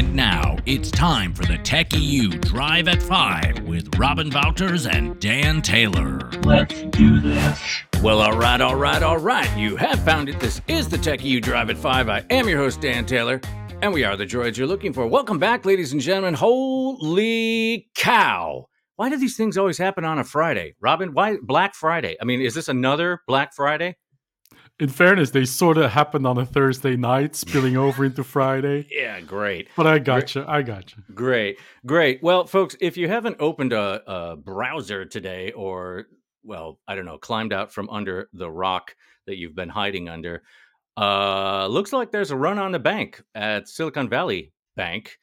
And now it's time for the TechEU Drive at 5 with Robin Vouters and Dan Taylor. Let's do this. Well, all right. You have found it. This is the TechEU Drive at 5. I am your host, Dan Taylor, and we are the droids you're looking for. Welcome back, ladies and gentlemen. Holy cow. Why do these things always happen on a Friday? Robin, why Black Friday? I mean, is this another Black Friday? In fairness, they sort of happened on a Thursday night, spilling over into Friday. Yeah, great. But I gotcha. Great. Well, folks, if you haven't opened a browser today or, well, I don't know, climbed out from under the rock that you've been hiding under, looks like there's a run on the bank at Silicon Valley Bank.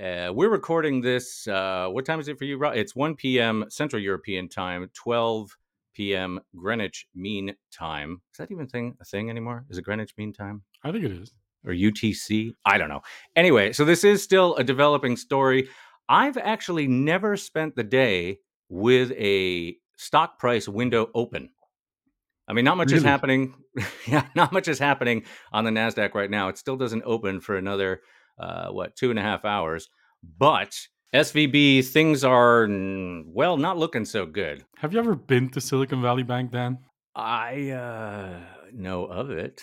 We're recording this. What time is it for you, Rob? It's 1 p.m. Central European time, 12 p.m. Greenwich Mean Time. Is that even a thing anymore? Is it Greenwich Mean Time? I think it is. Or UTC? I don't know. Anyway, so this is still a developing story. I've actually never spent the day with a stock price window open. I mean, not much is happening. Yeah, not much is happening on the NASDAQ right now. It still doesn't open for another 2.5 hours. But SVB, things are, well, not looking so good. Have you ever been to Silicon Valley Bank, Dan? I know of it.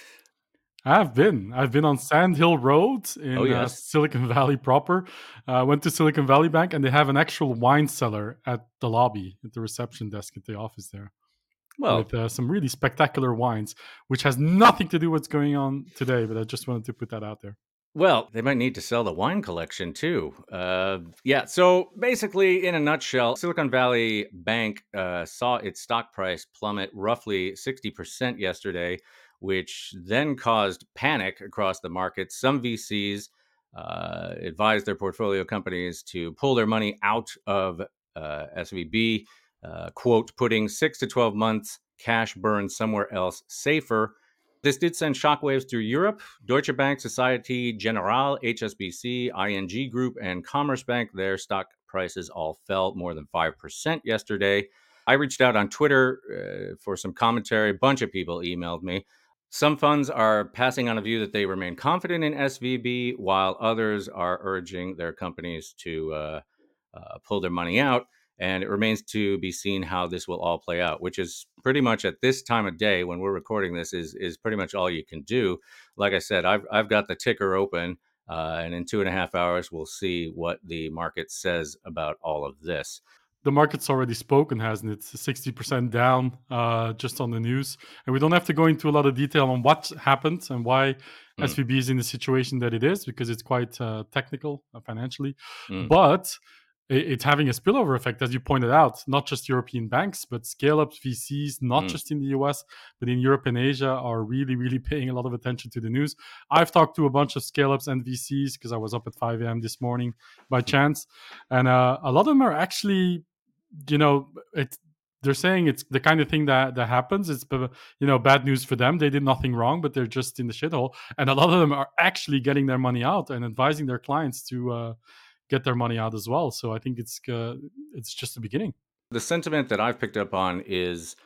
I've been on Sand Hill Road in Silicon Valley proper. Went to Silicon Valley Bank, and they have an actual wine cellar at the lobby, at the reception desk at the office there. Well, with some really spectacular wines, which has nothing to do with what's going on today, but I just wanted to put that out there. Well, they might need to sell the wine collection too. So basically, in a nutshell, Silicon Valley Bank saw its stock price plummet roughly 60% yesterday, which then caused panic across the market. Some VCs advised their portfolio companies to pull their money out of SVB, quote, putting 6 to 12 months cash burn somewhere else safer. This did send shockwaves through Europe. Deutsche Bank, Societe Generale, HSBC, ING Group, and Commerce Bank, their stock prices all fell more than 5% yesterday. I reached out on Twitter for some commentary. A bunch of people emailed me. Some funds are passing on a view that they remain confident in SVB, while others are urging their companies to pull their money out. And it remains to be seen how this will all play out, which is pretty much at this time of day when we're recording this is pretty much all you can do. Like I said, I've got the ticker open, and in 2.5 hours, we'll see what the market says about all of this. The market's already spoken, hasn't it? 60% down just on the news. And we don't have to go into a lot of detail on what happened and why SVB is in the situation that it is, because it's quite technical financially. But it's having a spillover effect, as you pointed out, not just European banks, but scale-ups, VCs, not just in the US, but in Europe and Asia are really, really paying a lot of attention to the news. I've talked to a bunch of scale-ups and VCs because I was up at 5 a.m. this morning by chance. And a lot of them are actually, they're saying it's the kind of thing that happens. It's, bad news for them. They did nothing wrong, but they're just in the shithole. And a lot of them are actually getting their money out and advising their clients to get their money out as well. So I think it's just the beginning. The sentiment that I've picked up on is,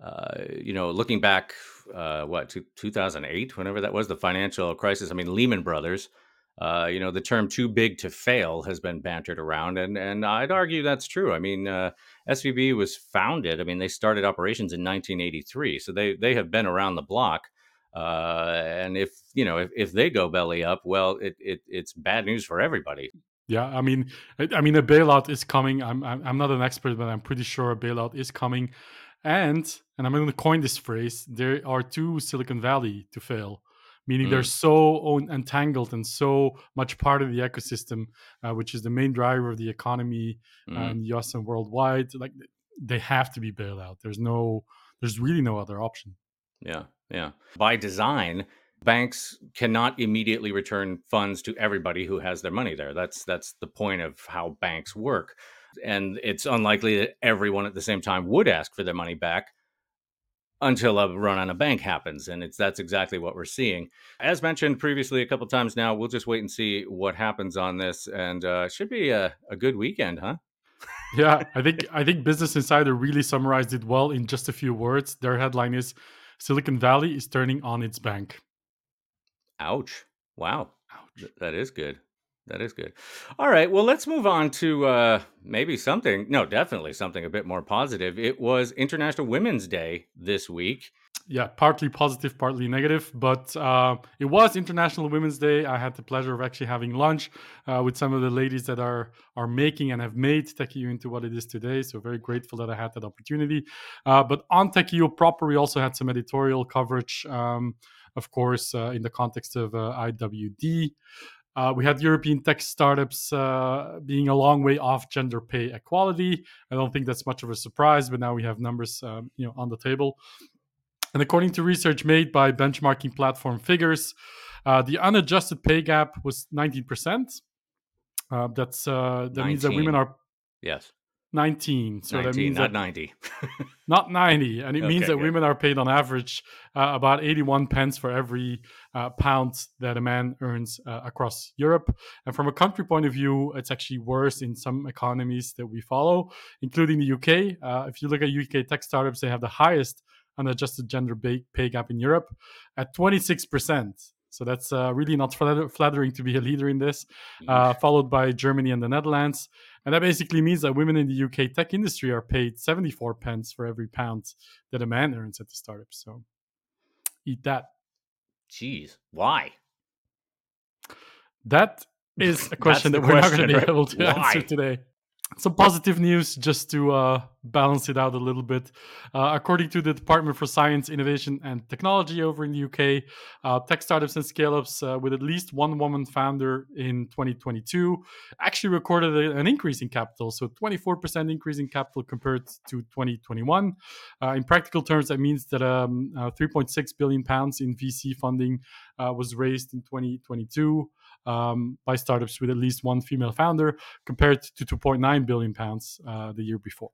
looking back, 2008, whenever that was, the financial crisis. I mean, Lehman Brothers, the term too big to fail has been bantered around. And I'd argue that's true. I mean, SVB was founded. I mean, they started operations in 1983. So they have been around the block. And if they go belly up, well, it's bad news for everybody. Yeah, I mean, a bailout is coming. I'm not an expert, but I'm pretty sure a bailout is coming. And I'm going to coin this phrase: there are too Silicon Valley to fail, meaning they're so entangled and so much part of the ecosystem, which is the main driver of the economy in the US and worldwide. Like they have to be bailed out. There's really no other option. Yeah. By design, banks cannot immediately return funds to everybody who has their money there. That's the point of how banks work. And it's unlikely that everyone at the same time would ask for their money back until a run on a bank happens. And that's exactly what we're seeing. As mentioned previously a couple of times now, we'll just wait and see what happens on this. And it should be a good weekend, huh? Yeah, I think Business Insider really summarized it well in just a few words. Their headline is, Silicon Valley is turning on its bank. Ouch. Wow. Ouch. That is good. That is good. All right. Well, let's move on to maybe something. No, definitely something a bit more positive. It was International Women's Day this week. Yeah, partly positive, partly negative, but it was International Women's Day. I had the pleasure of actually having lunch with some of the ladies that are making and have made TechEU into what it is today. So very grateful that I had that opportunity. But on TechEU proper, we also had some editorial coverage, of course, in the context of IWD. We had European tech startups being a long way off gender pay equality. I don't think that's much of a surprise, but now we have numbers on the table. And according to research made by benchmarking platform Figures, the unadjusted pay gap was 19%. That 19. Means that women are... Yes. 19. So 19, that means not 90. Not 90. And it means that women are paid on average about 81 pence for every pound that a man earns across Europe. And from a country point of view, it's actually worse in some economies that we follow, including the UK. If you look at UK tech startups, they have the highest unadjusted gender pay gap in Europe at 26%. So that's really not flattering to be a leader in this, followed by Germany and the Netherlands. And that basically means that women in the UK tech industry are paid 74 pence for every pound that a man earns at the startup. So eat that. Jeez, why? That is a question that we're not going to be able to answer today. Some positive news just to balance it out a little bit. According to the Department for Science, Innovation and Technology over in the UK, tech startups and scale-ups with at least one woman founder in 2022 actually recorded an increase in capital. So 24% increase in capital compared to 2021. In practical terms, that means that £3.6 billion in VC funding was raised in 2022. By startups with at least one female founder compared to £2.9 billion the year before.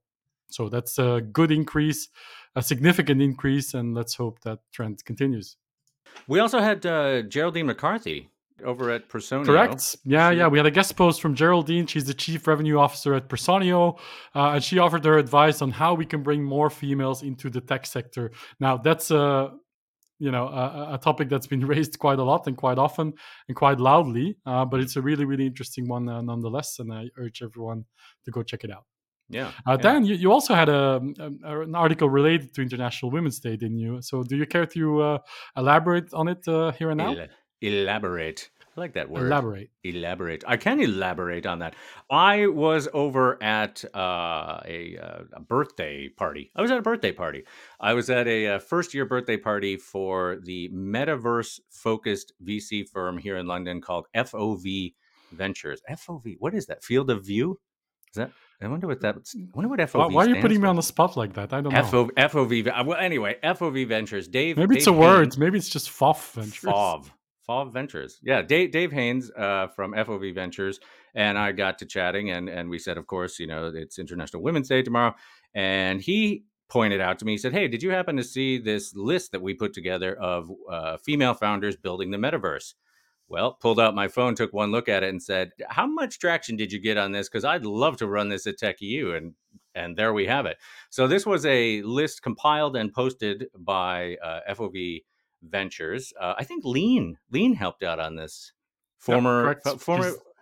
So that's a good increase, a significant increase, and let's hope that trend continues. We also had Geraldine McCarthy over at Personio. Correct. Yeah. We had a guest post from Geraldine. She's the Chief Revenue Officer at Personio, and she offered her advice on how we can bring more females into the tech sector. Now, that's a topic that's been raised quite a lot and quite often and quite loudly, but it's a really, really interesting one nonetheless, and I urge everyone to go check it out. Dan, you also had an article related to International Women's Day, didn't you? So do you care to elaborate on it here and now? Elaborate. I like that word. Elaborate. I can elaborate on that. I was over at a birthday party. I was at a first-year birthday party for the metaverse-focused VC firm here in London called FOV Ventures. FOV, what is that? Field of View? Is that? I wonder what FOV stands for. Why are you putting me on the spot like that? I don't know. FOV. Well, anyway, FOV Ventures. Dave. Maybe it's a word. Maybe it's just FOV Ventures. FOV Ventures. Yeah, Dave Haynes from FOV Ventures and I got to chatting and we said, of course, it's International Women's Day tomorrow. And he pointed out to me, he said, hey, did you happen to see this list that we put together of female founders building the metaverse? Well, pulled out my phone, took one look at it and said, how much traction did you get on this? Because I'd love to run this at TechEU. And there we have it. So this was a list compiled and posted by FOV Ventures. I think Lean helped out on this. Former.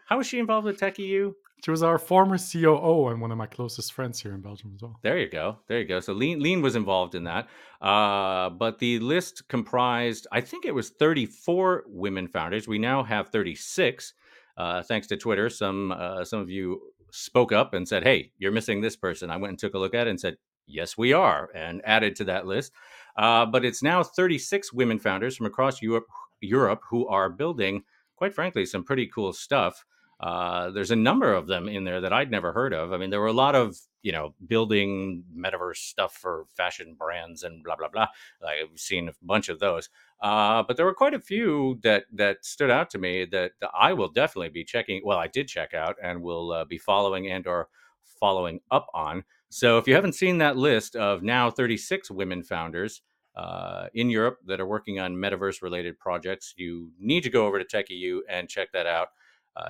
How was she involved with TechEU? She was our former COO and one of my closest friends here in Belgium as well. There you go. So Lean was involved in that. But the list comprised, I think it was 34 women founders. We now have 36, thanks to Twitter. Some of you spoke up and said, hey, you're missing this person. I went and took a look at it and said, yes, we are, and added to that list. But it's now 36 women founders from across Europe who are building, quite frankly, some pretty cool stuff. There's a number of them in there that I'd never heard of. I mean, there were a lot of, building metaverse stuff for fashion brands and blah, blah, blah. I've seen a bunch of those. But there were quite a few that stood out to me that I will definitely be checking. Well, I did check out and will be following and or following up on. So if you haven't seen that list of now 36 women founders in Europe that are working on metaverse-related projects, you need to go over to TechEU and check that out.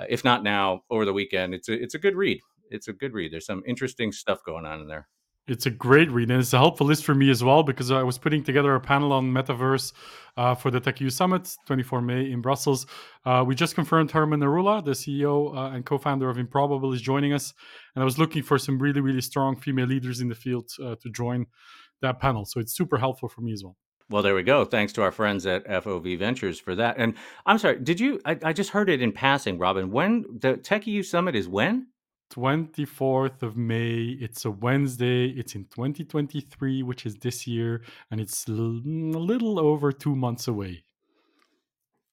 If not now, over the weekend, it's a good read. There's some interesting stuff going on in there. It's a great read, and it's a helpful list for me as well, because I was putting together a panel on Metaverse for the TechEU Summit, 24 May in Brussels. We just confirmed Herman Narula, the CEO and co-founder of Improbable, is joining us. And I was looking for some really, really strong female leaders in the field to join that panel. So it's super helpful for me as well. Well, there we go. Thanks to our friends at FOV Ventures for that. And I'm sorry, did you, I just heard it in passing, Robin, when the TechEU Summit is when? 24th of May. It's a Wednesday. It's in 2023, which is this year, and it's a little over 2 months away.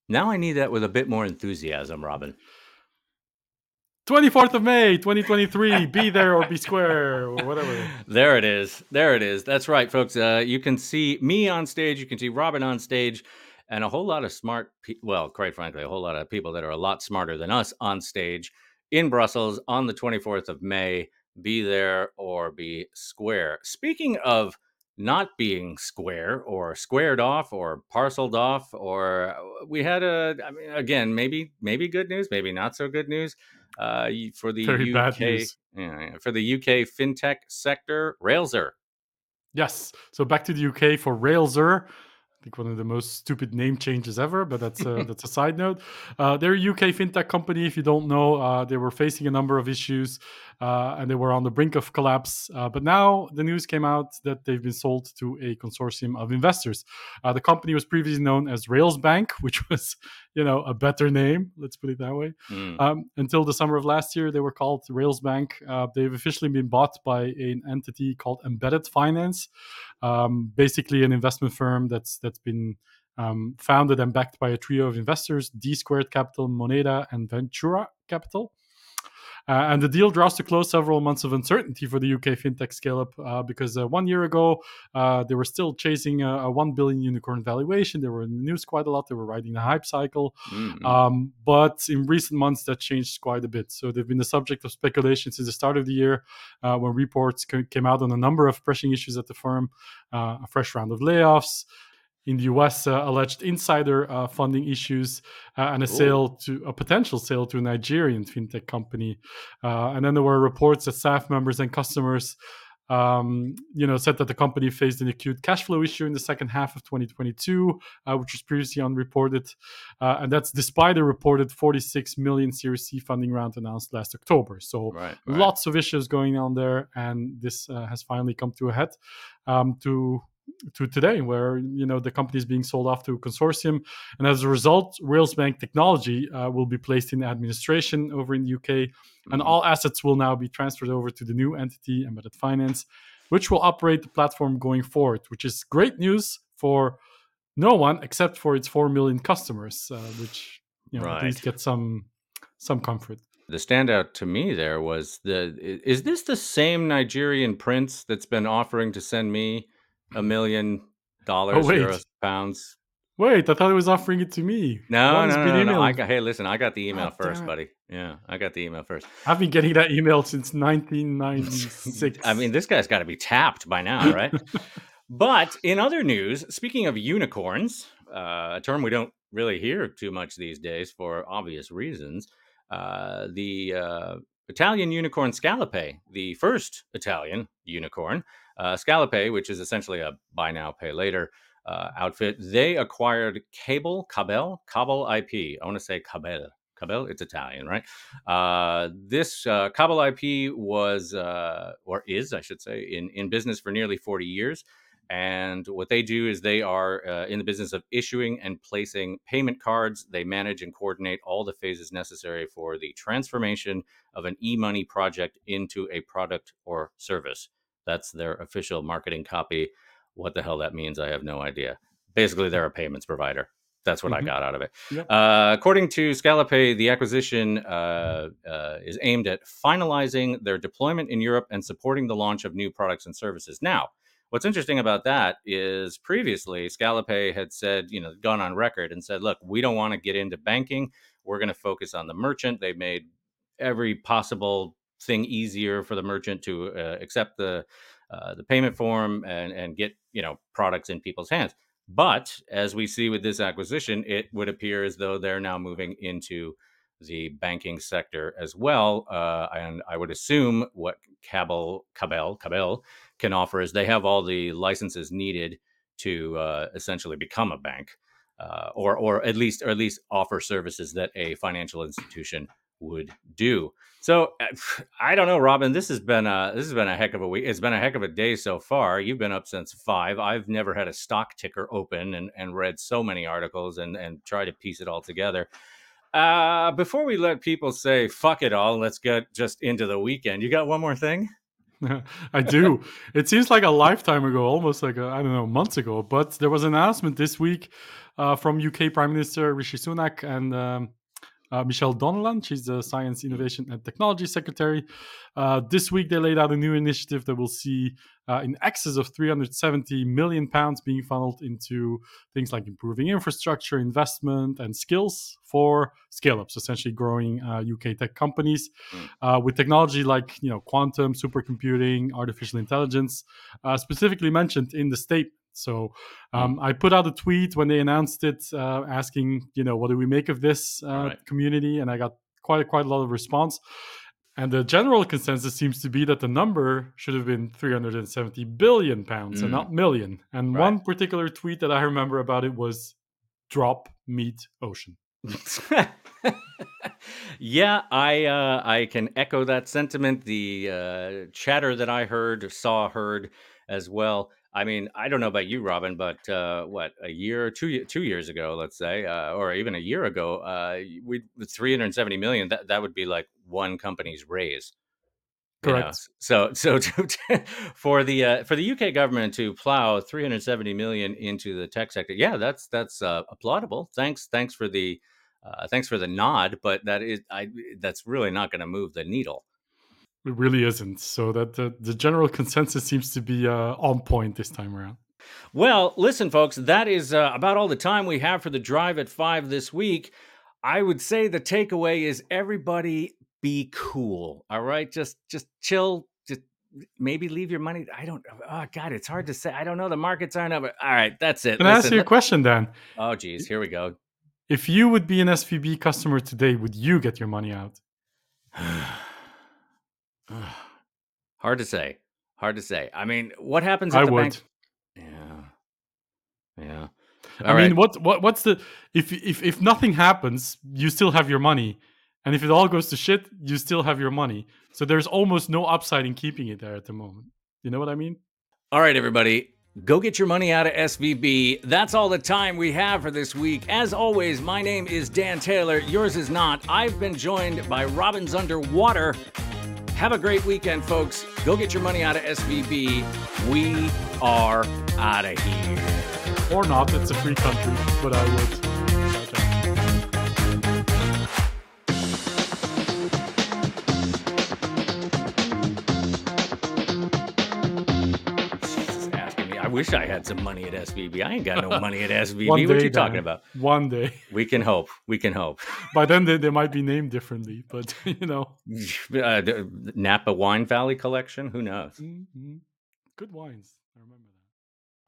Now I need that with a bit more enthusiasm, Robin. 24th of May, 2023. Be there or be square or whatever. There it is. There it is. That's right, folks. You can see me on stage. You can see Robin on stage. And a whole lot of smart, well, quite frankly, a whole lot of people that are a lot smarter than us on stage in Brussels on the 24th of May. Be there or be square. Speaking of not being square or squared off or parceled off, or we had a, I mean, again, maybe good news, maybe not so good news for the UK, for the UK fintech sector, Railsr. Yes. So back to the UK for Railsr. I think one of the most stupid name changes ever, but that's a side note. They're a UK fintech company. If you don't know, they were facing a number of issues and they were on the brink of collapse. But now the news came out that they've been sold to a consortium of investors. The company was previously known as Rails Bank, which was, you know, a better name. Let's put it that way. Until the summer of last year, they were called Rails Bank. They've officially been bought by an entity called Embedded Finance, basically an investment firm that's been founded and backed by a trio of investors, D Squared Capital, Moneda, and Ventura Capital. And the deal draws to close several months of uncertainty for the UK fintech scale-up because 1 year ago, they were still chasing a 1 billion unicorn valuation. They were in the news quite a lot. They were riding the hype cycle. But in recent months, that changed quite a bit. So they've been the subject of speculation since the start of the year when reports came out on a number of pressing issues at the firm, a fresh round of layoffs. In the US, alleged insider funding issues and a sale to a potential sale to a Nigerian fintech company. And then there were reports that staff members and customers, said that the company faced an acute cash flow issue in the second half of 2022, which was previously unreported. And that's despite a reported 46 million Series C funding round announced last October. So lots of issues going on there. And this has finally come to a head to today, where the company is being sold off to a consortium, and as a result, Rails Bank Technology will be placed in administration over in the UK, and all assets will now be transferred over to the new entity, Embedded Finance, which will operate the platform going forward. Which is great news for no one except for its 4 million customers, which at least get some comfort. The standout to me there was is this the same Nigerian prince that's been offering to send me $1 million euros, pounds? Wait, I thought it was offering it to me. No. Hey, listen, I got the email first, buddy. Yeah, I got the email first. I've been getting that email since 1996. I mean, this guy's got to be tapped by now, right? But in other news, speaking of unicorns, a term we don't really hear too much these days for obvious reasons, the Italian unicorn Scalapay, the first Italian unicorn, Scalapay, which is essentially a buy now, pay later outfit, they acquired Cabel IP. I want to say Cabel. Cabel, it's Italian, right? This Cabel IP is in business for nearly 40 years. And what they do is they are in the business of issuing and placing payment cards. They manage and coordinate all the phases necessary for the transformation of an e-money project into a product or service. That's their official marketing copy. What the hell that means, I have no idea. Basically, they're a payments provider. That's what I got out of it. Yep. According to Scalapay, the acquisition is aimed at finalizing their deployment in Europe and supporting the launch of new products and services. Now, what's interesting about that is previously Scalapay had said, gone on record and said, look, we don't want to get into banking. We're going to focus on the merchant. They made every possible thing easier for the merchant to accept the payment form and get products in people's hands. But as we see with this acquisition, it would appear as though they're now moving into the banking sector as well. And I would assume what Cabel can offer is they have all the licenses needed to essentially become a bank, or at least offer services that a financial institution would do. So I don't know, Robin, this has been a heck of a week. It's been a heck of a day so far. You've been up since 5. I've never had a stock ticker open and read so many articles and try to piece it all together. Before we let people say, fuck it all, let's get just into the weekend. You got one more thing? I do. It seems like a lifetime ago, almost like, months ago. But there was an announcement this week from UK Prime Minister Rishi Sunak and Michelle Donelan. She's the Science, Innovation and Technology Secretary. This week, they laid out a new initiative that will see in excess of £370 million being funneled into things like improving infrastructure, investment, and skills for scale-ups, essentially growing UK tech companies with technology like quantum, supercomputing, artificial intelligence, specifically mentioned in the statement. So I put out a tweet when they announced it, asking, what do we make of this community? And I got quite a lot of response. And the general consensus seems to be that the number should have been £370 billion and not million. And one particular tweet that I remember about it was drop, meet, ocean. Yeah, I can echo that sentiment. The chatter that I heard as well. I mean, I don't know about you, Robin, but a year, two years ago, let's say, or even a year ago, with $370 million, that would be like one company's raise. Correct. So for the UK government to plow $370 million into the tech sector, yeah, that's applaudable. Thanks for the nod, but that's really not going to move the needle. It really isn't. So that the general consensus seems to be on point this time around. Well, listen, folks, that is about all the time we have for the Drive at 5 this week. I would say the takeaway is everybody be cool. All right, just chill. Just maybe leave your money. It's hard to say. I don't know. The markets aren't up. All right, that's it. Can I ask you a question then? Oh, geez, here we go. If you would be an SVB customer today, would you get your money out? Hard to say. I mean, what happens if the bank... Yeah. I mean, what's the... If nothing happens, you still have your money. And if it all goes to shit, you still have your money. So there's almost no upside in keeping it there at the moment. You know what I mean? All right, everybody. Go get your money out of SVB. That's all the time we have for this week. As always, my name is Dan Taylor. Yours is not. I've been joined by Robin's Underwater... Have a great weekend, folks. Go get your money out of SVB. We are out of here. Or not, it's a free country, but I would. I wish I had some money at SVB. I ain't got no money at SVB. What are you talking about? One day. We can hope. By then, they might be named differently, but Napa Wine Valley Collection? Who knows? Mm-hmm. Good wines, I remember.